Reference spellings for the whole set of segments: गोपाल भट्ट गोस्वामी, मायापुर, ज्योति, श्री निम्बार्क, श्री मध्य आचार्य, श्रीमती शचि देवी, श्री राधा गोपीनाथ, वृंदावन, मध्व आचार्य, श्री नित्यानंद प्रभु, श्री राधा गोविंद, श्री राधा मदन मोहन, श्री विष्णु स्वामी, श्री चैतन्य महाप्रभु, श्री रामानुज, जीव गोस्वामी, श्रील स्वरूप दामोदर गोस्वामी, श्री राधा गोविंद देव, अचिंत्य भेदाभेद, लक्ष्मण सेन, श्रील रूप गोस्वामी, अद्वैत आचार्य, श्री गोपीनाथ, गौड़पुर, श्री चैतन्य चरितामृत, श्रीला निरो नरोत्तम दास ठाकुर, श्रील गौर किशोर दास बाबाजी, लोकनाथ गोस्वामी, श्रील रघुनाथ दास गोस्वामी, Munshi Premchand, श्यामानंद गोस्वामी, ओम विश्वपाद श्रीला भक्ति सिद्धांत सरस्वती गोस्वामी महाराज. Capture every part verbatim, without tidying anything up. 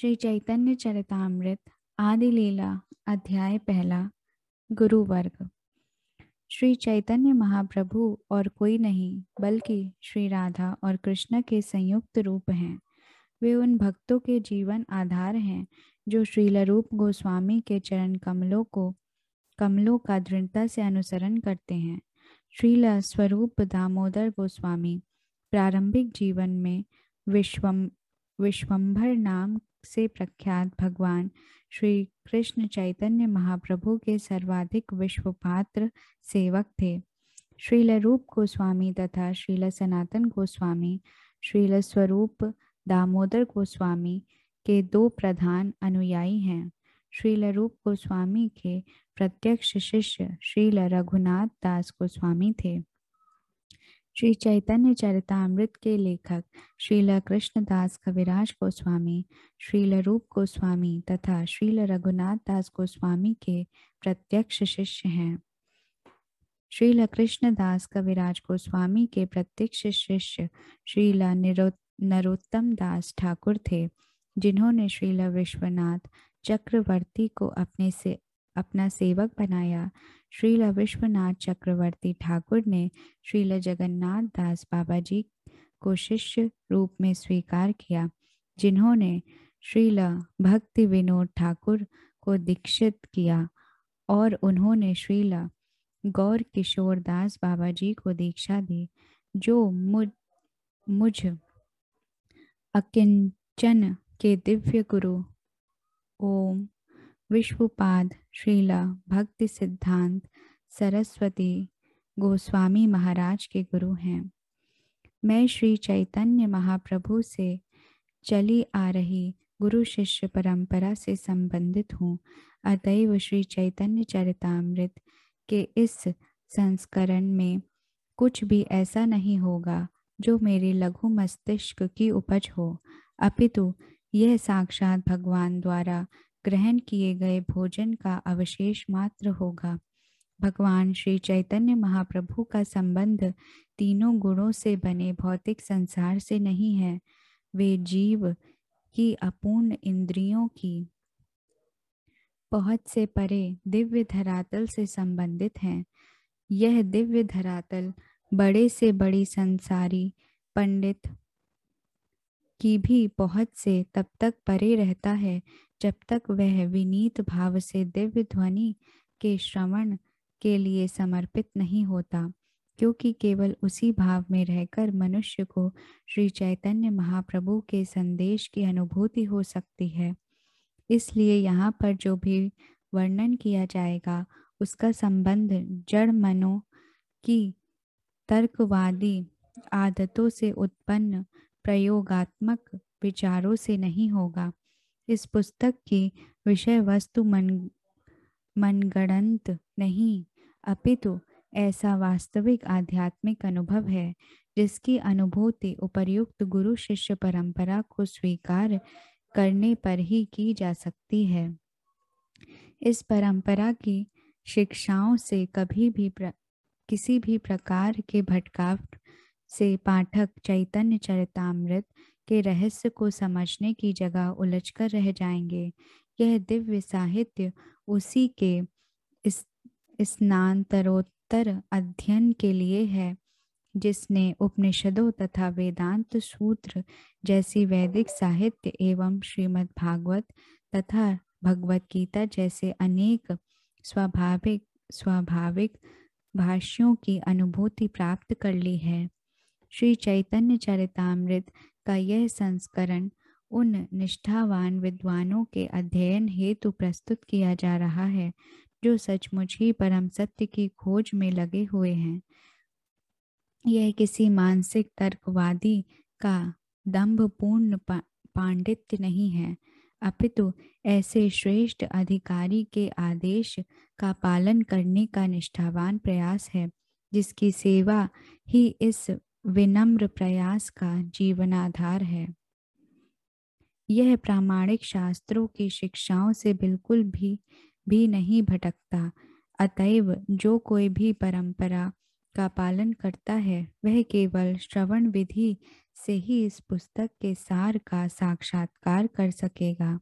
श्री चैतन्य चरितामृत आदि लीला अध्याय पहला गुरु वर्ग। श्री चैतन्य महाप्रभु और कोई नहीं बल्कि श्री राधा और कृष्ण के संयुक्त रूप हैं। वे उन भक्तों के जीवन आधार हैं जो श्रील रूप गोस्वामी के चरण कमलों को कमलों का दृढ़ता से अनुसरण करते हैं। श्रील स्वरूप दामोदर गोस्वामी प्रारंभिक जीवन में विश्वम विश्वम्भर नाम से प्रख्यात भगवान श्री कृष्ण चैतन्य महाप्रभु के सर्वाधिक विश्वपात्र सेवक थे। श्रील रूप गोस्वामी तथा श्रील सनातन गोस्वामी श्रील स्वरूप दामोदर गोस्वामी के दो प्रधान अनुयायी हैं। श्रील रूप गोस्वामी के प्रत्यक्ष शिष्य श्रील रघुनाथ दास गोस्वामी थे। श्री चैतन्य चरितामृत के लेखक श्रीला कृष्णदास कविराज गोस्वामी श्रील रूप गोस्वामी तथा श्रील रघुनाथ दास गोस्वामी के प्रत्यक्ष शिष्य हैं। श्रील कृष्णदास कविराज गोस्वामी के प्रत्यक्ष शिष्य श्रीला निरो नरोत्तम दास ठाकुर थे, जिन्होंने श्रील विश्वनाथ चक्रवर्ती को अपने से अपना सेवक बनाया। श्रील विश्वनाथ चक्रवर्ती ठाकुर ने श्रील जगन्नाथ दास बाबाजी को शिष्य रूप में स्वीकार किया, जिन्होंने श्रील भक्ति विनोद ठाकुर को दीक्षित किया और उन्होंने श्रील गौर किशोर दास बाबाजी को दीक्षा दी, जो मुझ मुझ अकिंचन के दिव्य गुरु ओम विश्वपाद श्रीला भक्ति सिद्धांत सरस्वती गोस्वामी महाराज के गुरु हैं। मैं श्री चैतन्य महाप्रभु से चली आ रही गुरु शिष्य परंपरा से संबंधित हूँ, अतएव श्री चैतन्य चरितामृत के इस संस्करण में कुछ भी ऐसा नहीं होगा जो मेरे लघु मस्तिष्क की उपज हो, अपितु यह साक्षात भगवान द्वारा ग्रहण किए गए भोजन का अवशेष मात्र होगा। भगवान श्री चैतन्य महाप्रभु का संबंध तीनों गुणों से बने भौतिक संसार से नहीं है। वे जीव की अपूर्ण इंद्रियों की पहुंच से परे दिव्य धरातल से संबंधित हैं। यह दिव्य धरातल बड़े से बड़ी संसारी पंडित की भी पहुंच से तब तक परे रहता है जब तक वह विनीत भाव से दिव्य ध्वनि के श्रवण के लिए समर्पित नहीं होता, क्योंकि केवल उसी भाव में रहकर मनुष्य को श्री चैतन्य महाप्रभु के संदेश की अनुभूति हो सकती है। इसलिए यहाँ पर जो भी वर्णन किया जाएगा उसका संबंध जड़ मनों की तर्कवादी आदतों से उत्पन्न प्रयोगात्मक विचारों से नहीं होगा। इस पुस्तक की विषय वस्तु मन मनगणंत नहीं, अपितु ऐसा वास्तविक आध्यात्मिक अनुभव है जिसकी अनुभूति उपर्युक्त गुरु शिष्य परंपरा को स्वीकार करने पर ही की जा सकती है। इस परंपरा की शिक्षाओं से कभी भी प्र, किसी भी प्रकार के भटकाव से पाठक चैतन्य चरितामृत के रहस्य को समझने की जगह उलझकर रह जाएंगे। यह दिव्य साहित्य उसी के इस स्नातरोत्तर अध्ययन के लिए है जिसने उपनिषदों तथा वेदांत सूत्र जैसी वैदिक साहित्य एवं श्रीमद् भागवत तथा भगवत गीता जैसे अनेक स्वाभाविक स्वाभाविक भाष्यों की अनुभूति प्राप्त कर ली है। श्री चैतन्य चरितामृत का यह संस्करण उन निष्ठावान विद्वानों के अध्ययन हेतु प्रस्तुत किया जा रहा है जो सचमुच ही परम सत्य की खोज में लगे हुए हैं। यह किसी मानसिक तर्कवादी का दंभपूर्ण पा, पांडित्य नहीं है, अपितु ऐसे श्रेष्ठ अधिकारी के आदेश का पालन करने का निष्ठावान प्रयास है, जिसकी सेवा ही इस विनम्र प्रयास का जीवनाधार है। यह प्रामाणिक शास्त्रों की शिक्षाओं से बिल्कुल भी भी नहीं भटकता, अतएव जो कोई भी परंपरा का पालन करता है वह केवल श्रवण विधि से ही इस पुस्तक के सार का साक्षात्कार कर सकेगा।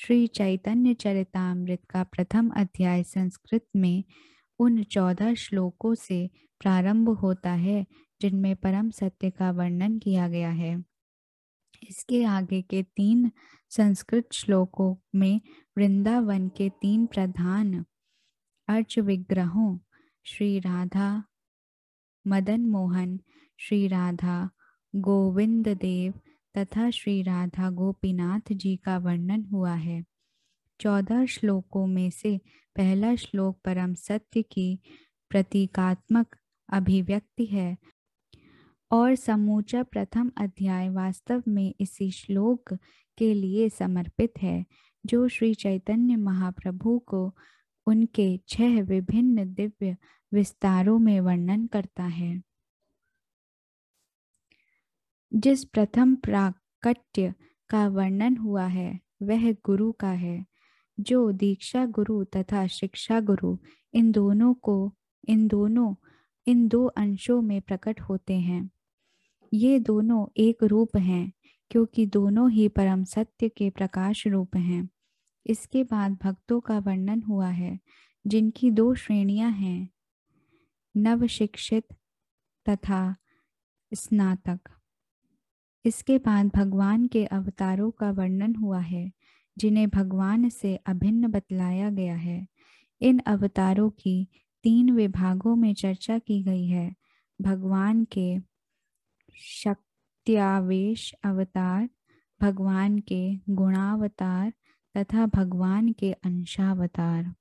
श्री चैतन्य चरितामृत का प्रथम अध्याय संस्कृत में उन चौदह श्लोकों से प्रारंभ होता है जिनमें परम सत्य का वर्णन किया गया है। इसके आगे के तीन संस्कृत श्लोकों में वृंदावन के तीन प्रधान अर्च विग्रहों श्री राधा मदन मोहन, श्री राधा गोविंद देव तथा श्री राधा गोपीनाथ जी का वर्णन हुआ है। चौदह श्लोकों में से पहला श्लोक परम सत्य की प्रतीकात्मक अभिव्यक्ति है और समूचा प्रथम अध्याय वास्तव में इसी श्लोक के लिए समर्पित है, जो श्री चैतन्य महाप्रभु को उनके छह विभिन्न दिव्य विस्तारों में वर्णन करता है। जिस प्रथम प्राकट्य का वर्णन हुआ है वह गुरु का है, जो दीक्षा गुरु तथा शिक्षा गुरु इन दोनों को इन दोनों इन दो अंशों में प्रकट होते हैं। ये दोनों एक रूप हैं क्योंकि दोनों ही परम सत्य के प्रकाश रूप हैं। इसके बाद भक्तों का वर्णन हुआ है जिनकी दो श्रेणियां हैं, नवशिक्षित तथा स्नातक। इसके बाद भगवान के अवतारों का वर्णन हुआ है जिन्हें भगवान से अभिन्न बतलाया गया है। इन अवतारों की तीन विभागों में चर्चा की गई है, भगवान के शक्त्यावेश अवतार, भगवान के गुणावतार तथा भगवान के अंशावतार।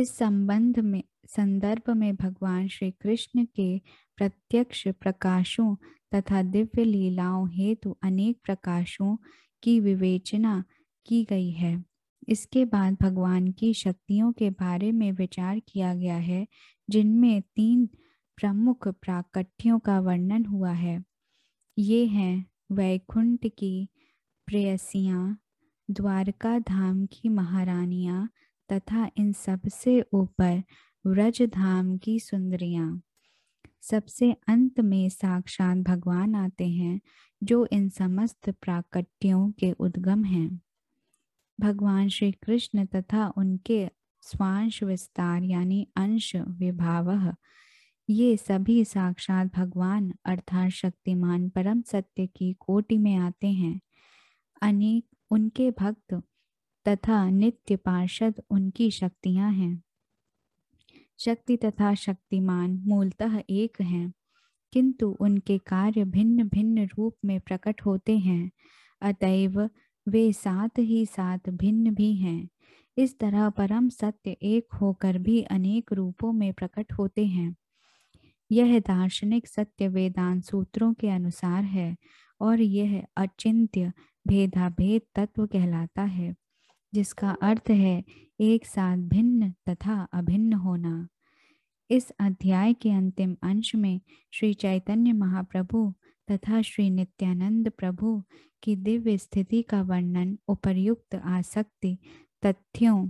इस संबंध में संदर्भ में भगवान श्री कृष्ण के प्रत्यक्ष प्रकाशों तथा दिव्य लीलाओं हेतु अनेक प्रकाशों की विवेचना की गई है। इसके बाद भगवान की शक्तियों के बारे में विचार किया गया है जिनमें तीन प्रमुख प्राकट्यों का वर्णन हुआ है। ये हैं वैकुंठ की प्रेयसियाँ, द्वारका धाम की महारानियाँ तथा इन सबसे ऊपर व्रज धाम की सुंदरियाँ। सबसे अंत में साक्षात भगवान आते हैं जो इन समस्त प्राकट्यों के उद्गम हैं। भगवान श्री कृष्ण तथा उनके स्वांश विस्तार यानी अंश विभावह, ये सभी साक्षात भगवान अर्थात शक्तिमान परम सत्य की कोटि में आते हैं। अनेक उनके भक्त तथा नित्य पार्षद उनकी शक्तियां हैं। शक्ति तथा शक्तिमान मूलतः एक हैं, किंतु उनके कार्य भिन्न भिन्न रूप में प्रकट होते हैं, अतएव वे साथ ही साथ भिन्न भी हैं। इस तरह परम सत्य एक होकर भी अनेक रूपों में प्रकट होते हैं। यह दार्शनिक सत्य वेदांत सूत्रों के अनुसार है और यह अचिंत्य भेदाभेद तत्व कहलाता है, जिसका अर्थ है एक साथ भिन्न तथा अभिन्न होना। इस अध्याय के अंतिम अंश में श्री चैतन्य महाप्रभु तथा श्री नित्यानंद प्रभु की दिव्य स्थिति का वर्णन उपर्युक्त आसक्ति तथ्यों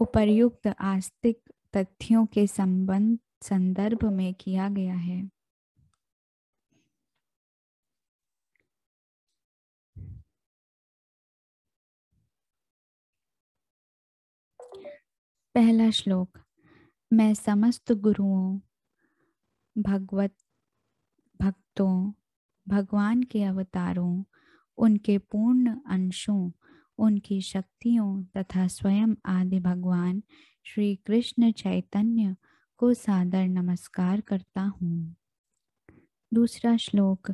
उपर्युक्त आस्तिक तथ्यों के संबंध संदर्भ में किया गया है। पहला श्लोक, मैं समस्त गुरुओं, भगवत भक्तों, भगवान के अवतारों, उनके पूर्ण अंशों, उनकी शक्तियों तथा स्वयं आदि भगवान श्री कृष्ण चैतन्य को सादर नमस्कार करता हूँ। दूसरा श्लोक,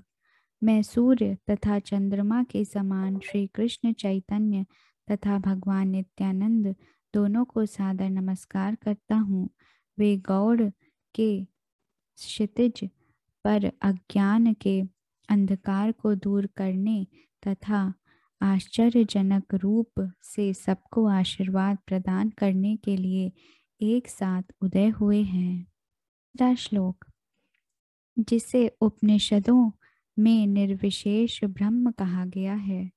मैं सूर्य तथा चंद्रमा के समान श्री कृष्ण चैतन्य तथा भगवान नित्यानंद दोनों को सादर नमस्कार करता हूँ। वे गौड़ के क्षितिज पर अज्ञान के अंधकार को दूर करने तथा आश्चर्यजनक रूप से सबको आशीर्वाद प्रदान करने के लिए एक साथ उदय हुए हैं। तीसरा श्लोक, जिसे उपनिषदों में निर्विशेष ब्रह्म कहा गया है,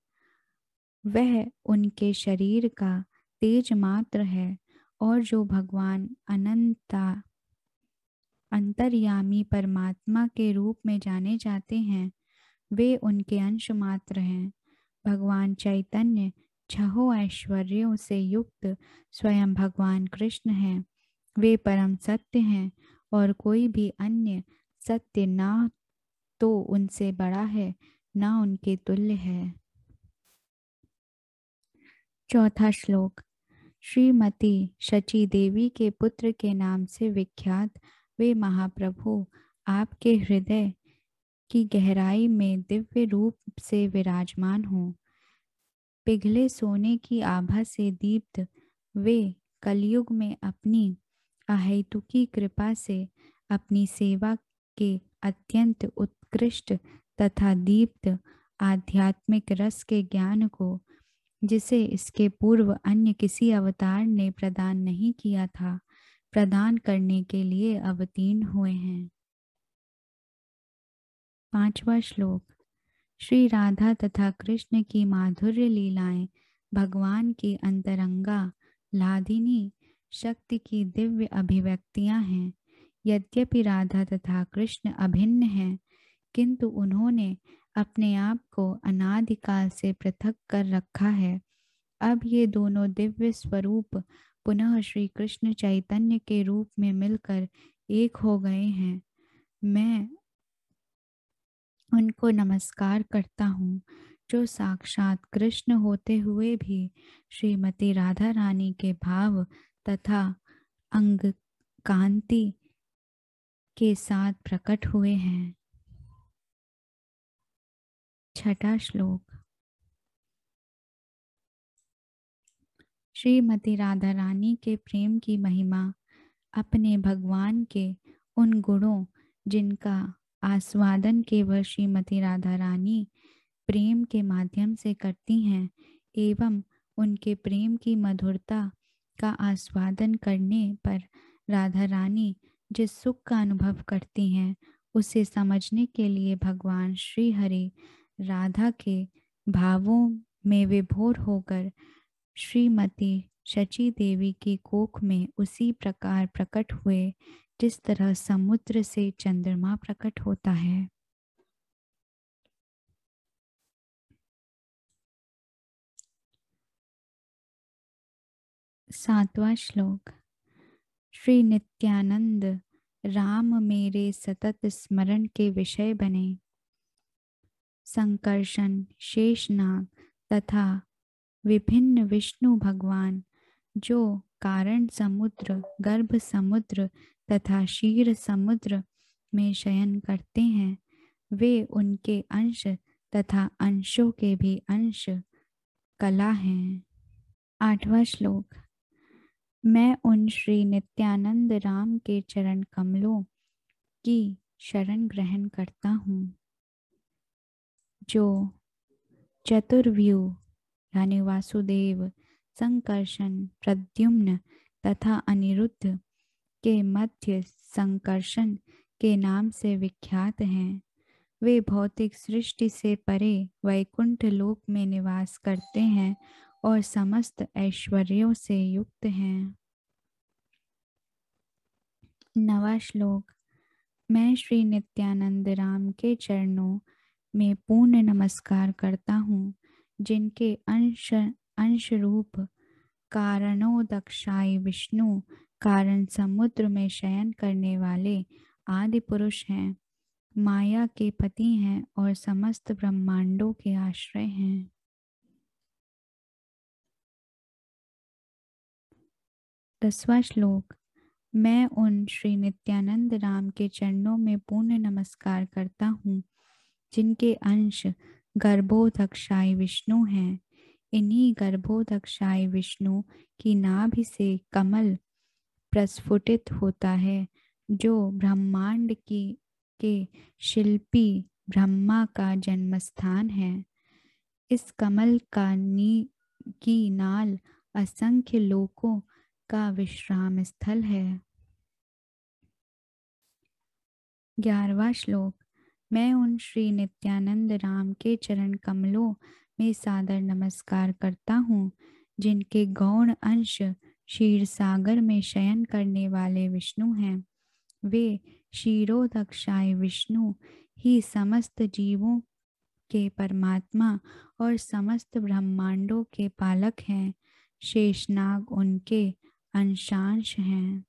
वह उनके शरीर का तेज मात्र है और जो भगवान अनंता अंतर्यामी परमात्मा के रूप में जाने जाते हैं, वे उनके अंश मात्र हैं। भगवान चैतन्य छहों ऐश्वर्यों से युक्त स्वयं भगवान कृष्ण हैं। वे परम सत्य हैं और कोई भी अन्य सत्य ना तो उनसे बड़ा है ना उनके तुल्य है। चौथा श्लोक। श्रीमती शचि देवी के पुत्र के नाम से विख्यात वे महाप्रभु आपके हृदय की गहराई में दिव्य रूप से विराजमान हों। पिघले सोने की आभा से दीप्त वे कलयुग में अपनी अहेतुकी कृपा से अपनी सेवा के अत्यंत उत्कृष्ट तथा दीप्त आध्यात्मिक रस के ज्ञान को, जिसे इसके पूर्व अन्य किसी अवतार ने प्रदान नहीं किया था, प्रदान करने के लिए अवतीर्ण हुए हैं। पांचवा श्लोक। श्री राधा तथा कृष्ण की माधुर्य लीलाएं भगवान की अंतरंगा लादिनी शक्ति की दिव्य अभिव्यक्तियां हैं। यद्यपि राधा तथा कृष्ण अभिन्न हैं, किंतु उन्होंने अपने आप को अनादिकाल से पृथक कर रखा है। अब ये दोनों दिव्य स्वरूप पुनः श्री कृष्ण चैतन्य के रूप में मिलकर एक हो गए हैं। मैं उनको नमस्कार करता हूँ, जो साक्षात कृष्ण होते हुए भी श्रीमती राधा रानी के भाव तथा अंग कांति के साथ प्रकट हुए हैं। छठा श्लोक। श्रीमती राधा रानी के प्रेम की महिमा अपने भगवान के उन गुणों, जिनका आस्वादन केवल श्रीमती राधा रानी प्रेम के माध्यम से करती हैं, एवं उनके प्रेम की मधुरता का आस्वादन करने पर राधा रानी जिस सुख का अनुभव करती हैं, उसे समझने के लिए भगवान श्री हरि राधा के भावों में विभोर होकर श्रीमती शचि देवी की कोख में उसी प्रकार प्रकट हुए, जिस तरह समुद्र से चंद्रमा प्रकट होता है। सातवां श्लोक। श्री नित्यानंद राम मेरे सतत स्मरण के विषय बने। संकर्षण, शेषनाग तथा विभिन्न विष्णु भगवान, जो कारण समुद्र, गर्भ समुद्र तथा शीर समुद्र में शयन करते हैं, वे उनके अंश तथा अंशों के भी अंश कला हैं। आठवां श्लोक। मैं उन श्री नित्यानंद राम के चरण कमलों की शरण ग्रहण करता हूँ, जो चतुर्व्यूह यानी वासुदेव, संकर्षण, प्रद्युम्न तथा अनिरुद्ध के मध्य संकर्षण के नाम से विख्यात हैं। वे भौतिक सृष्टि से परे वैकुंठ लोक में निवास करते हैं और समस्त ऐश्वर्यों से युक्त हैं। नवा श्लोक। मैं श्री नित्यानंद राम के चरणों मैं पूर्ण नमस्कार करता हूँ, जिनके अंश अंश रूप कारणोदक्षाय विष्णु, कारण समुद्र में शयन करने वाले आदि पुरुष हैं, माया के पति हैं और समस्त ब्रह्मांडों के आश्रय हैं। दसवां श्लोक। मैं उन श्री नित्यानंद राम के चरणों में पूर्ण नमस्कार करता हूँ, जिनके अंश गर्भोदक्षाय विष्णु हैं। इन्हीं गर्भोदक्षाय विष्णु की नाभि से कमल प्रस्फुटित होता है, जो ब्रह्मांड की के शिल्पी ब्रह्मा का जन्मस्थान है। इस कमल का नी की नाल असंख्य लोकों का विश्राम स्थल है। ग्यारहवां श्लोक। मैं उन श्री नित्यानंद राम के चरण कमलों में सादर नमस्कार करता हूँ, जिनके गौण अंश क्षीर सागर में शयन करने वाले विष्णु हैं। वे शिरो दक्षाय विष्णु ही समस्त जीवों के परमात्मा और समस्त ब्रह्मांडों के पालक हैं। शेषनाग उनके अंशांश हैं।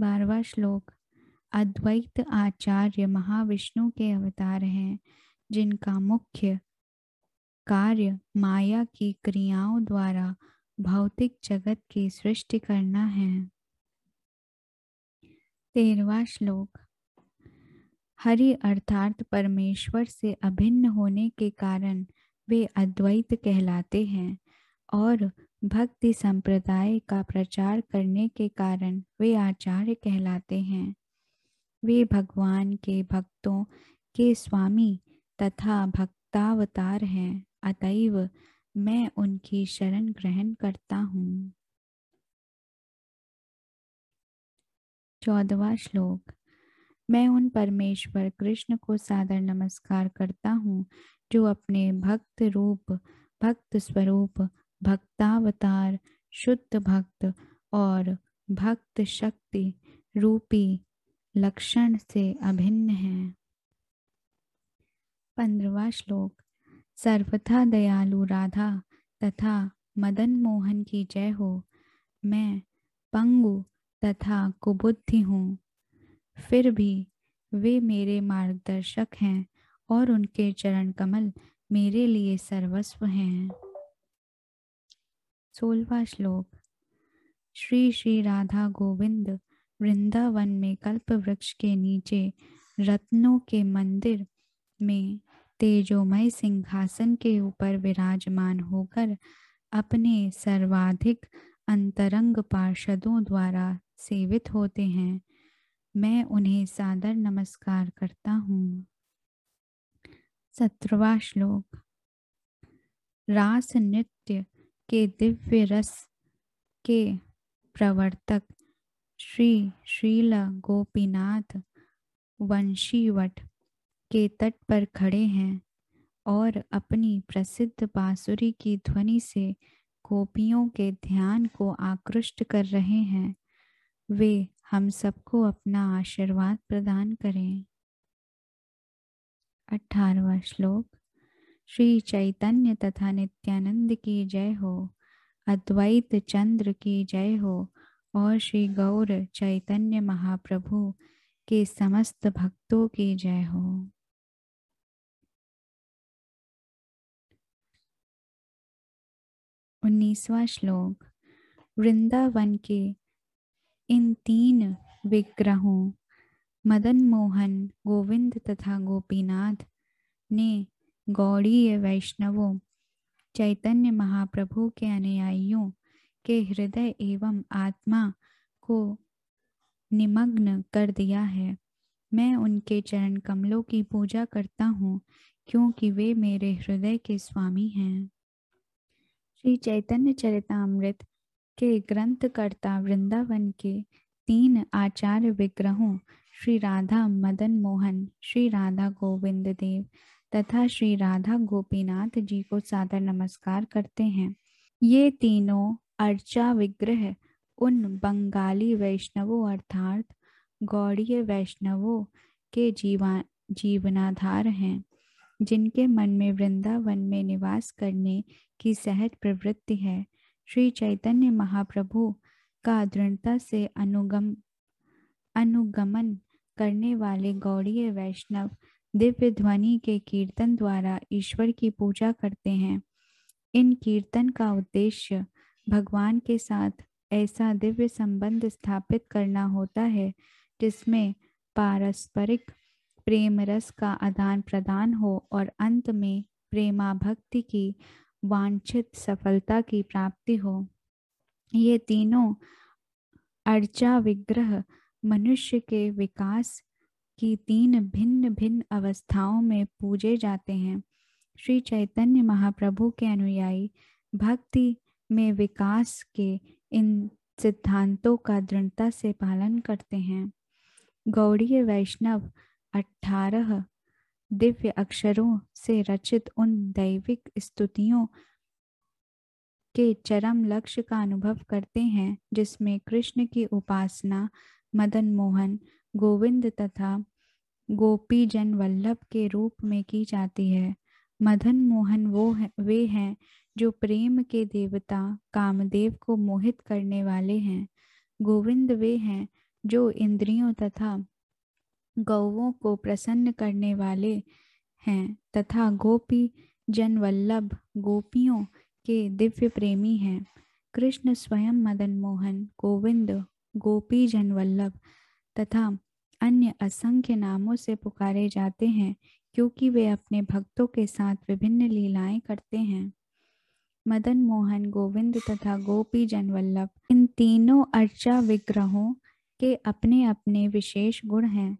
बारहवां श्लोक। अद्वैत आचार्य महाविष्णु के अवतार हैं, जिनका मुख्य कार्य माया की क्रियाओं द्वारा भौतिक जगत की सृष्टि करना है। तेरहवां श्लोक। हरि अर्थात परमेश्वर से अभिन्न होने के कारण वे अद्वैत कहलाते हैं और भक्ति संप्रदाय का प्रचार करने के कारण वे आचार्य कहलाते हैं। वे भगवान के भक्तों के स्वामी तथा भक्तावतार हैं, अतएव मैं उनकी शरण ग्रहण करता हूँ। चौदहवां श्लोक। मैं उन परमेश्वर कृष्ण को सादर नमस्कार करता हूँ जो अपने भक्त रूप, भक्त स्वरूप, भक्तावतार, शुद्ध भक्त और भक्त शक्ति रूपी लक्षण से अभिन्न हैं। पंद्रहवां श्लोक। सर्वथा दयालु राधा तथा मदन मोहन की जय हो। मैं पंगु तथा कुबुद्धि हूँ, फिर भी वे मेरे मार्गदर्शक हैं और उनके चरण कमल मेरे लिए सर्वस्व हैं। सोलहवां श्लोक। श्री श्री राधा गोविंद वृंदावन में कल्प वृक्ष के नीचे रत्नों के मंदिर में तेजोमय सिंहासन के ऊपर विराजमान होकर अपने सर्वाधिक अंतरंग पार्षदों द्वारा सेवित होते हैं। मैं उन्हें सादर नमस्कार करता हूँ। सत्रहवां श्लोक। रास नृत्य के दिव्य रस के प्रवर्तक श्री श्रीला गोपीनाथ वंशीवट के तट पर खड़े हैं और अपनी प्रसिद्ध बांसुरी की ध्वनि से गोपियों के ध्यान को आकृष्ट कर रहे हैं। वे हम सबको अपना आशीर्वाद प्रदान करें। अठारहवां श्लोक। श्री चैतन्य तथा नित्यानंद की जय हो। अद्वैत चंद्र की जय हो और श्री गौर चैतन्य महाप्रभु के समस्त भक्तों की जय हो। उन्नीसवां श्लोक। वृंदावन के इन तीन विग्रहों मदन मोहन, गोविंद तथा गोपीनाथ ने गौड़ीय वैष्णवों, चैतन्य महाप्रभु के अनुयायियों के हृदय एवं आत्मा को निमग्न कर दिया है। मैं उनके चरण कमलों की पूजा करता हूँ, क्योंकि वे मेरे हृदय के स्वामी हैं। श्री चैतन्य चरितामृत के ग्रंथकर्ता वृंदावन के तीन आचार्य विग्रहों श्री राधा मदन मोहन, श्री राधा गोविंद देव तथा श्री राधा गोपीनाथ जी को सादर नमस्कार करते हैं। ये तीनों अर्चा विग्रह उन बंगाली वैष्णवों अर्थात गौड़ीय वैष्णवों के जीवा जीवनाधार हैं, जिनके मन में वृंदावन में निवास करने की सहज प्रवृत्ति है। श्री चैतन्य महाप्रभु का दृढ़ता से अनुगम अनुगमन करने वाले गौड़ीय वैष्णव दिव्य ध्वनि के कीर्तन द्वारा ईश्वर की पूजा करते हैं। इन कीर्तन का उद्देश्य भगवान के साथ ऐसा दिव्य संबंध स्थापित करना होता है जिसमें पारस्परिक प्रेम रस का आदान प्रदान हो और अंत में प्रेमा भक्ति की वांछित सफलता की प्राप्ति हो। ये तीनों अर्चा विग्रह मनुष्य के विकास की तीन भिन्न भिन्न अवस्थाओं में पूजे जाते हैं। श्री चैतन्य महाप्रभु के अनुयायी भक्ति में विकास के इन सिद्धांतों का दृढ़ता से पालन करते हैं। गौड़ीय वैष्णव अठारह दिव्य अक्षरों से रचित उन दैविक स्तुतियों के चरम लक्ष्य का अनुभव करते हैं, जिसमें कृष्ण की उपासना, मदन मोहन, गोविंद तथा गोपी जन वल्लभ के रूप में की जाती है। मदन मोहन वो है, वे हैं जो प्रेम के देवता कामदेव को मोहित करने वाले हैं। गोविंद वे हैं जो इंद्रियों तथा गौवों को प्रसन्न करने वाले हैं तथा गोपी जन वल्लभ गोपियों के दिव्य प्रेमी हैं। कृष्ण स्वयं मदन मोहन, गोविंद, गोपी जन वल्लभ तथा अन्य असंख्य नामों से पुकारे जाते हैं, क्योंकि वे अपने भक्तों के साथ विभिन्न लीलाएं करते हैं। मदन मोहन, गोविंद तथा गोपी जन वल्लभ, इन तीनों अर्चा विग्रहों के अपने अपने विशेष गुण हैं।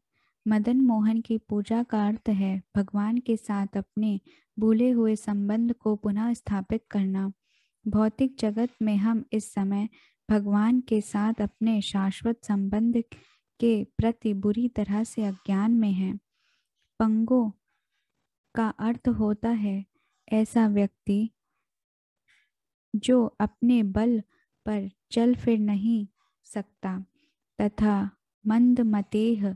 मदन मोहन की पूजा का अर्थ है भगवान के साथ अपने भूले हुए संबंध को पुनः स्थापित करना। भौतिक जगत में हम इस समय भगवान के साथ अपने शाश्वत संबंध के प्रति बुरी तरह से अज्ञान में हैं। पंगो का अर्थ होता है ऐसा व्यक्ति जो अपने बल पर चल फिर नहीं सकता तथा मंद मतेह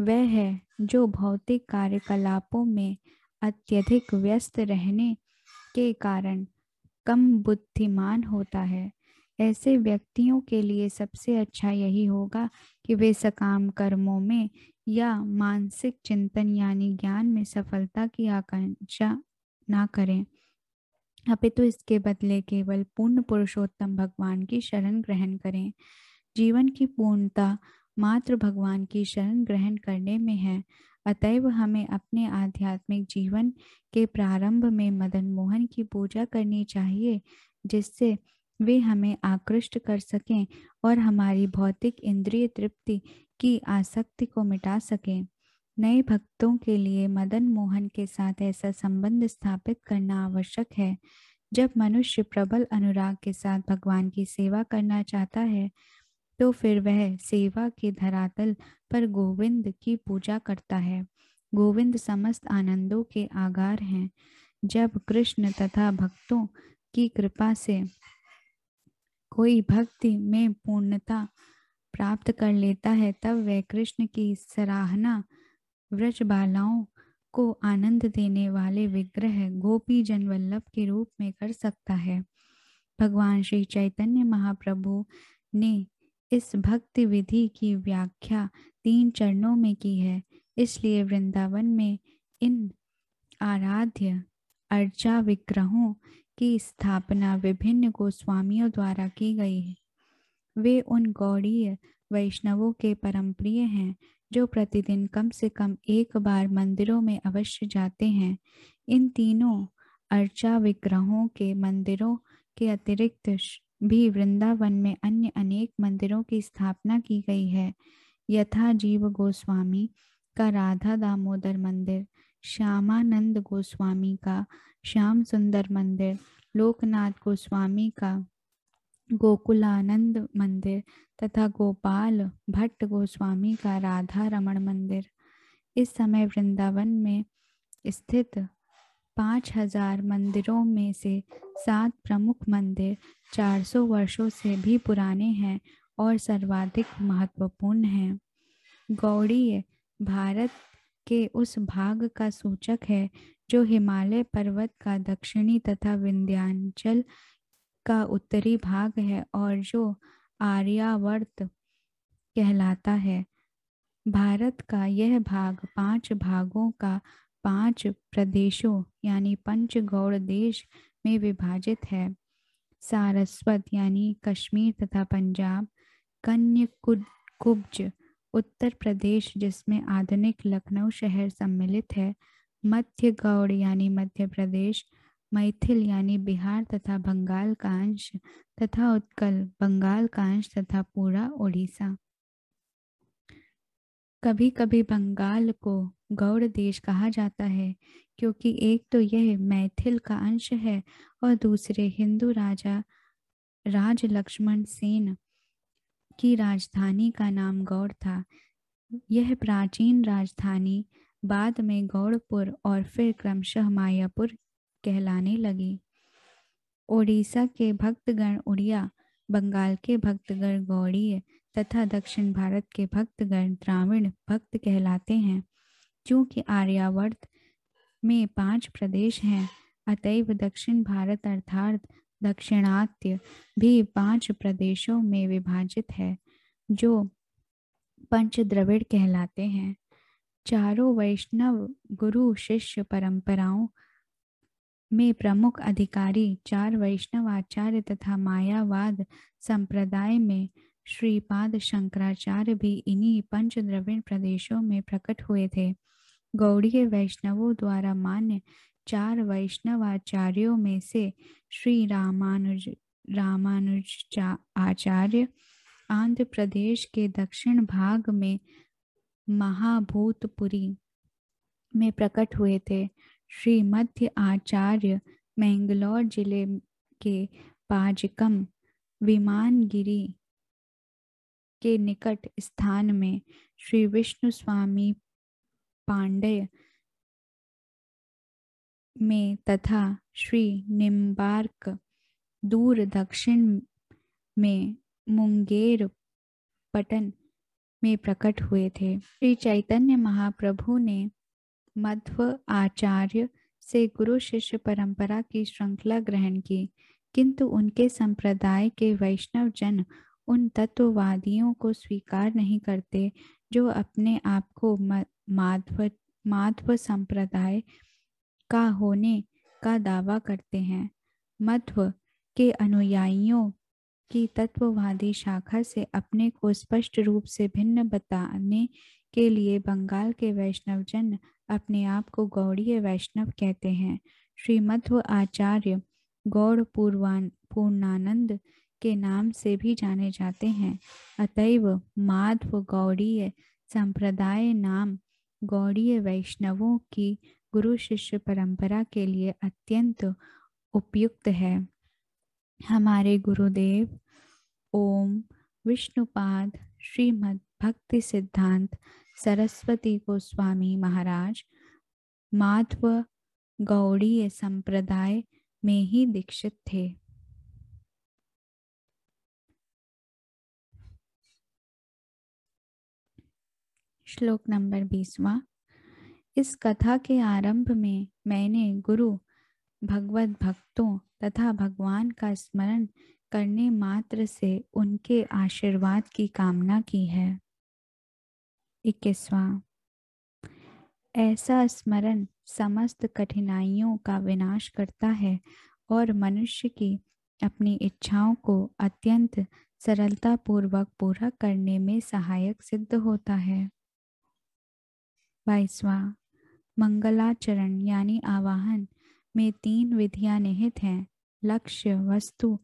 वह है जो भौतिक कार्यकलापों में अत्यधिक व्यस्त रहने के कारण कम बुद्धिमान होता है। ऐसे व्यक्तियों के लिए सबसे अच्छा यही होगा कि वे सकाम कर्मों में या मानसिक चिंतन यानी ज्ञान में सफलता की आकांक्षा ना करें, अपितु इसके बदले केवल पूर्ण पुरुषोत्तम भगवान की शरण ग्रहण करें। जीवन की पूर्णता मात्र भगवान की शरण ग्रहण करने में है। अतएव हमें अपने आध्यात्मिक जीवन के प्रारंभ में मदन मोहन की पूजा करनी चाहिए, जिससे वे हमें आकृष्ट कर सकें और हमारी भौतिक इंद्रिय तृप्ति की आसक्ति को मिटा सकें। नए भक्तों के लिए मदन मोहन के साथ ऐसा संबंध स्थापित करना आवश्यक है। जब मनुष्य प्रबल अनुराग के साथ भगवान की सेवा करना चाहता है, तो फिर वह सेवा के धरातल पर गोविंद की पूजा करता है। गोविंद समस्त आनंदों के आगार हैं। जब कृष्ण तथा भक्तों की कृपा से कोई भक्ति में पूर्णता प्राप्त कर लेता है, तब वह कृष्ण की सराहना व्रजबालाओं को आनंद देने वाले विग्रह गोपी जन वल्लभ के रूप में कर सकता है। भगवान श्री चैतन्य महाप्रभु ने इस भक्ति विधि की व्याख्या तीन चरणों में की है, इसलिए वृंदावन में इन आराध्य अर्चा विग्रहों की स्थापना विभिन्न गोस्वामियों द्वारा की गई है। वे उन गौड़ीय वैष्णवों के परम प्रिय हैं जो प्रतिदिन कम से कम एक बार मंदिरों में अवश्य जाते हैं। इन तीनों अर्चा विग्रहों के मंदिरों के अतिरिक्त भी वृंदावन में अन्य अनेक मंदिरों की स्थापना की गई है, यथा जीव गोस्वामी का राधा दामोदर मंदिर, श्यामानंद गोस्वामी का श्याम सुंदर मंदिर, लोकनाथ गोस्वामी का गोकुलानंद मंदिर तथा गोपाल भट्ट गोस्वामी का राधा रमण मंदिर। इस समय वृंदावन में स्थित पाँच हजार मंदिरों में से सात प्रमुख मंदिर चार सौ वर्षों से भी पुराने हैं और सर्वाधिक महत्वपूर्ण हैं। गौड़ीय भारत के उस भाग का सूचक है जो हिमालय पर्वत का दक्षिणी तथा विंध्यांचल का उत्तरी भाग है और जो आर्यावर्त कहलाता है। भारत का यह भाग पांच भागों का पांच प्रदेशों यानी पंच गौड़ देश में विभाजित है। सारस्वत यानी कश्मीर तथा पंजाब, कन्याकुब्ज उत्तर प्रदेश जिसमें आधुनिक लखनऊ शहर सम्मिलित है, मध्य गौड़ यानी मध्य प्रदेश, मैथिल यानी बिहार तथा बंगाल का अंश तथा उत्कल बंगाल का अंश तथा पूरा ओडिशा। कभी कभी बंगाल को गौड़ देश कहा जाता है, क्योंकि एक तो यह मैथिल का अंश है और दूसरे हिंदू राजा राज लक्ष्मण सेन की राजधानी का नाम गौड़ था। यह प्राचीन राजधानी बाद में गौड़पुर और फिर क्रमशः मायापुर कहलाने लगी। ओडिशा के भक्तगण उड़िया, बंगाल के भक्तगण गौड़ीय तथा दक्षिण भारत के भक्तगण द्राविड़ भक्त कहलाते हैं। चूँकि आर्यावर्त में पांच प्रदेश हैं, अतएव दक्षिण भारत अर्थात दक्षिणात्य भी पांच प्रदेशों में विभाजित है, जो पंच द्रविड़ कहलाते हैं। चारों वैष्णव गुरु शिष्य परंपराओं में प्रमुख अधिकारी चार वैष्णव आचार्य तथा मायावाद संप्रदाय में श्रीपाद शंकराचार्य भी इन्हीं पंच द्रविड़ प्रदेशों में प्रकट हुए थे। गौड़ीय वैष्णवों द्वारा मान्य चार वैष्णव आचार्यों में से श्री रामानुज रामानुज आचार्य आंध्र प्रदेश के दक्षिण भाग में महाभूतपुरी में प्रकट हुए थे। श्री मध्य आचार्य मैंगलोर जिले के पाजकम विमानगिरी के निकट स्थान में, श्री विष्णु स्वामी पांडे में तथा श्री निम्बार्क दूर दक्षिण में मुंगेर पटन में प्रकट हुए थे। श्री चैतन्य महाप्रभु ने मध्व आचार्य से गुरु शिष्य परंपरा की श्रृंखला ग्रहण की, किंतु उनके संप्रदाय के वैष्णव जन उन तत्ववादियों को स्वीकार नहीं करते जो अपने आप को माध्व माध्व संप्रदाय का होने का दावा करते हैं। मध्व के अनुयायियों की तत्ववादी शाखा से अपने को स्पष्ट रूप से भिन्न बताने के लिए बंगाल के वैष्णवजन अपने आप को गौड़ीय वैष्णव कहते हैं। श्री मध्व आचार्य गौड़ पूर्वान पूर्णानंद के नाम से भी जाने जाते हैं, अतएव माध्व गौड़ीय संप्रदाय नाम गौड़ीय वैष्णवों की गुरु शिष्य परंपरा के लिए अत्यंत उपयुक्त है। हमारे गुरुदेव ओम विश्वपाद श्रीमद् भक्ति सिद्धांत सरस्वती गोस्वामी महाराज माध्व गौड़ीय संप्रदाय में ही दीक्षित थे। श्लोक नंबर बीसवा। इस कथा के आरंभ में मैंने गुरु, भगवत भक्तों तथा भगवान का स्मरण करने मात्र से उनके आशीर्वाद की कामना की है। इक्कीसवां। ऐसा स्मरण समस्त कठिनाइयों का विनाश करता है और मनुष्य की अपनी इच्छाओं को अत्यंत सरलता पूर्वक पूरा करने में सहायक सिद्ध होता है। बाईसवां। मंगलाचरण यानी आवाहन में तीन विधियां निहित हैं। लक्ष्य वस्तु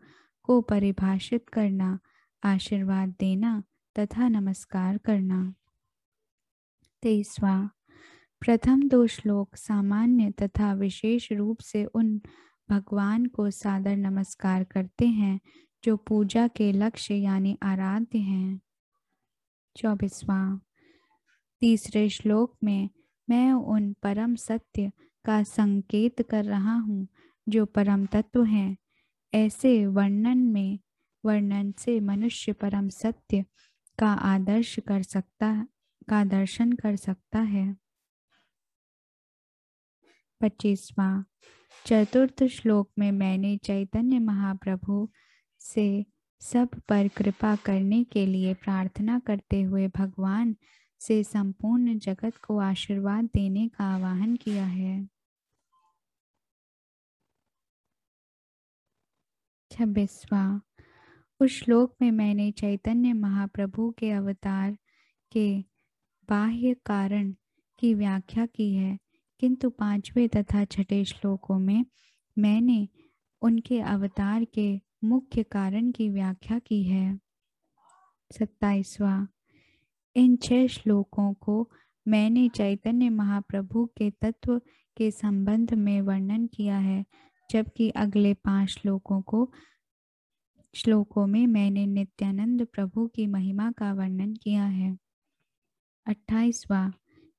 को परिभाषित करना, आशीर्वाद देना तथा नमस्कार करना। तेईसवां। प्रथम दो श्लोक सामान्य तथा विशेष रूप से उन भगवान को सादर नमस्कार करते हैं जो पूजा के लक्ष्य यानी आराध्य हैं। चौबीसवां। तीसरे श्लोक में मैं उन परम सत्य का संकेत कर रहा हूँ जो परम तत्व हैं। ऐसे वर्णन में वर्णन से मनुष्य परम सत्य का आदर्श कर सकता का दर्शन कर सकता है। पच्चीसवां। चतुर्थ श्लोक में मैंने चैतन्य महाप्रभु से सब पर कृपा करने के लिए प्रार्थना करते हुए भगवान से संपूर्ण जगत को आशीर्वाद देने का आह्वान किया है। छब्बीसवां। उस श्लोक में मैंने चैतन्य महाप्रभु के अवतार के बाह्य कारण की व्याख्या की है, किंतु पांचवें तथा छठे श्लोकों में मैंने उनके अवतार के मुख्य कारण की व्याख्या की है। सत्ताईसवां। इन छह श्लोकों को मैंने चैतन्य महाप्रभु के तत्व के संबंध में वर्णन किया है, जबकि अगले पांच श्लोकों को श्लोकों में मैंने नित्यानंद प्रभु की महिमा का वर्णन किया है। अट्ठाईसवां।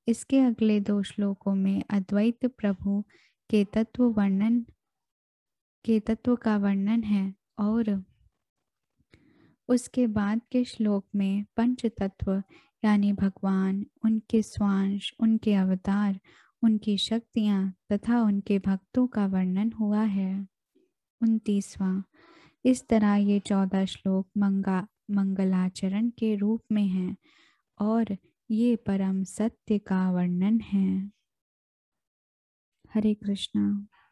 इसके अगले दो श्लोकों में अद्वैत प्रभु के तत्व वर्णन के तत्व का वर्णन है और उसके बाद के श्लोक में पंच तत्व यानी भगवान, उनके स्वांश, उनके अवतार, उनकी शक्तियां तथा उनके भक्तों का वर्णन हुआ है। उनतीसवां, इस तरह ये चौदह श्लोक मंगा मंगलाचरण के रूप में हैं और ये परम सत्य का वर्णन है। हरे कृष्णा।